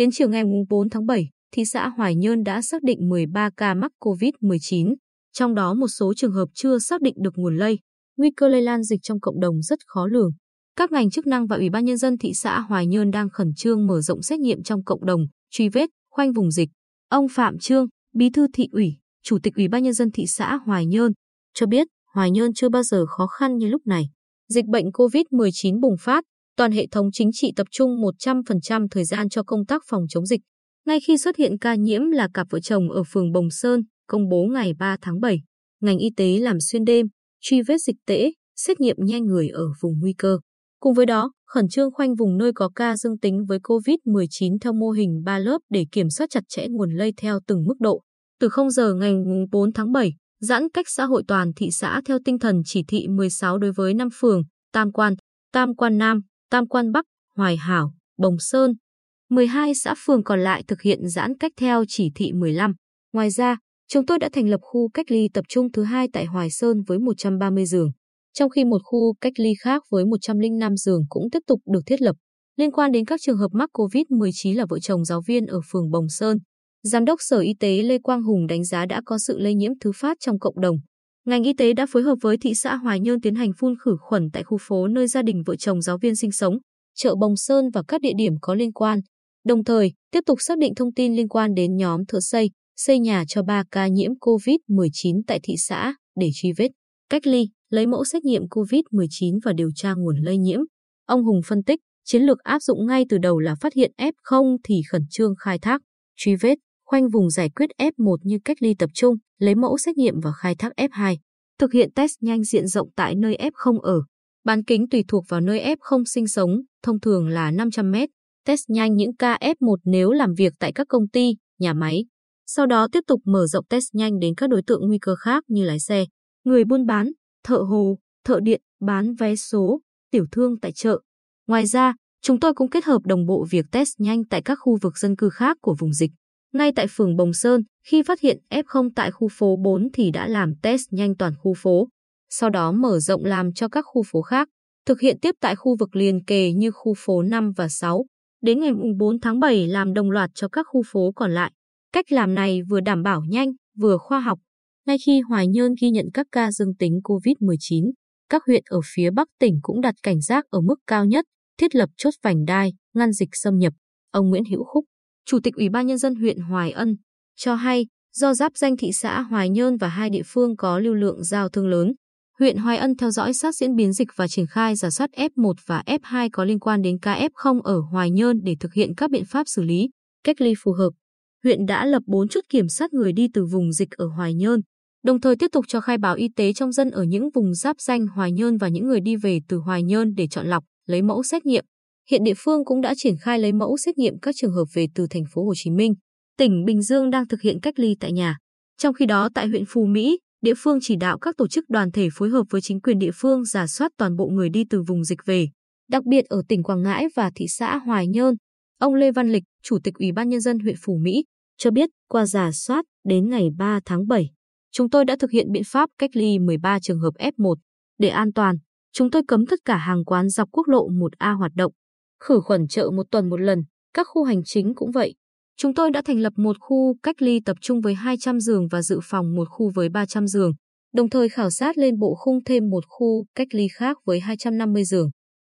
Đến chiều ngày 4 tháng 7, thị xã Hoài Nhơn đã xác định 13 ca mắc COVID-19, trong đó một số trường hợp chưa xác định được nguồn lây. Nguy cơ lây lan dịch trong cộng đồng rất khó lường. Các ngành chức năng và Ủy ban Nhân dân thị xã Hoài Nhơn đang khẩn trương mở rộng xét nghiệm trong cộng đồng, truy vết, khoanh vùng dịch. Ông Phạm Trương, Bí thư thị ủy, Chủ tịch Ủy ban Nhân dân thị xã Hoài Nhơn, cho biết Hoài Nhơn chưa bao giờ khó khăn như lúc này. Dịch bệnh COVID-19 bùng phát, toàn hệ thống chính trị tập trung 100% thời gian cho công tác phòng chống dịch. Ngay khi xuất hiện ca nhiễm là cặp vợ chồng ở phường Bồng Sơn, công bố ngày 3 tháng 7, ngành y tế làm xuyên đêm, truy vết dịch tễ, xét nghiệm nhanh người ở vùng nguy cơ. Cùng với đó, khẩn trương khoanh vùng nơi có ca dương tính với COVID-19 theo mô hình 3 lớp để kiểm soát chặt chẽ nguồn lây theo từng mức độ. Từ 0 giờ ngày 4 tháng 7, giãn cách xã hội toàn thị xã theo tinh thần chỉ thị 16 đối với 5 phường, Tam Quan, Tam Quan Nam, Tam Quan Bắc, Hoài Hảo, Bồng Sơn. 12 xã phường còn lại thực hiện giãn cách theo chỉ thị 15. Ngoài ra, chúng tôi đã thành lập khu cách ly tập trung thứ 2 tại Hoài Sơn với 130 giường, trong khi một khu cách ly khác với 105 giường cũng tiếp tục được thiết lập. Liên quan đến các trường hợp mắc COVID-19 là vợ chồng giáo viên ở phường Bồng Sơn, Giám đốc Sở Y tế Lê Quang Hùng đánh giá đã có sự lây nhiễm thứ phát trong cộng đồng. Ngành y tế đã phối hợp với thị xã Hoài Nhơn tiến hành phun khử khuẩn tại khu phố nơi gia đình vợ chồng giáo viên sinh sống, chợ Bồng Sơn và các địa điểm có liên quan. Đồng thời, tiếp tục xác định thông tin liên quan đến nhóm thợ xây nhà cho 3 ca nhiễm COVID-19 tại thị xã để truy vết, cách ly, lấy mẫu xét nghiệm COVID-19 và điều tra nguồn lây nhiễm. Ông Hùng phân tích, chiến lược áp dụng ngay từ đầu là phát hiện F0 thì khẩn trương khai thác, truy vết, khoanh vùng giải quyết F1 như cách ly tập trung, lấy mẫu xét nghiệm và khai thác F2, thực hiện test nhanh diện rộng tại nơi F0 ở. Bán kính tùy thuộc vào nơi F0 sinh sống, thông thường là 500 m, test nhanh những ca F1 nếu làm việc tại các công ty, nhà máy. Sau đó tiếp tục mở rộng test nhanh đến các đối tượng nguy cơ khác như lái xe, người buôn bán, thợ hồ, thợ điện, bán vé số, tiểu thương tại chợ. Ngoài ra, chúng tôi cũng kết hợp đồng bộ việc test nhanh tại các khu vực dân cư khác của vùng dịch. Ngay tại phường Bồng Sơn, khi phát hiện F0 tại khu phố 4 thì đã làm test nhanh toàn khu phố, sau đó mở rộng làm cho các khu phố khác, thực hiện tiếp tại khu vực liền kề như khu phố 5 và 6. Đến ngày 4 tháng 7 làm đồng loạt cho các khu phố còn lại. Cách làm này vừa đảm bảo nhanh, vừa khoa học. Ngay khi Hoài Nhơn ghi nhận các ca dương tính COVID-19, các huyện ở phía Bắc tỉnh cũng đặt cảnh giác ở mức cao nhất, thiết lập chốt vành đai, ngăn dịch xâm nhập. Ông Nguyễn Hữu Khúc, Chủ tịch Ủy ban Nhân dân huyện Hoài Ân, cho hay do giáp danh thị xã Hoài Nhơn và 2 địa phương có lưu lượng giao thương lớn, huyện Hoài Ân theo dõi sát diễn biến dịch và triển khai rà soát F1 và F2 có liên quan đến ca F0 ở Hoài Nhơn để thực hiện các biện pháp xử lý, cách ly phù hợp. Huyện đã lập 4 chốt kiểm soát người đi từ vùng dịch ở Hoài Nhơn, đồng thời tiếp tục cho khai báo y tế trong dân ở những vùng giáp danh Hoài Nhơn và những người đi về từ Hoài Nhơn để chọn lọc, lấy mẫu xét nghiệm. Hiện địa phương cũng đã triển khai lấy mẫu xét nghiệm các trường hợp về từ thành phố Hồ Chí Minh, tỉnh Bình Dương đang thực hiện cách ly tại nhà. Trong khi đó tại huyện Phú Mỹ, địa phương chỉ đạo các tổ chức đoàn thể phối hợp với chính quyền địa phương rà soát toàn bộ người đi từ vùng dịch về, đặc biệt ở tỉnh Quảng Ngãi và thị xã Hoài Nhơn. Ông Lê Văn Lịch, Chủ tịch Ủy ban Nhân dân huyện Phú Mỹ, cho biết qua rà soát đến ngày 3 tháng 7, chúng tôi đã thực hiện biện pháp cách ly 13 trường hợp F1. Để an toàn, chúng tôi cấm tất cả hàng quán dọc quốc lộ 1A hoạt động, khử khuẩn chợ một tuần một lần, các khu hành chính cũng vậy. Chúng tôi đã thành lập một khu cách ly tập trung với 200 giường và dự phòng một khu với 300 giường, đồng thời khảo sát lên bộ khung thêm một khu cách ly khác với 250 giường.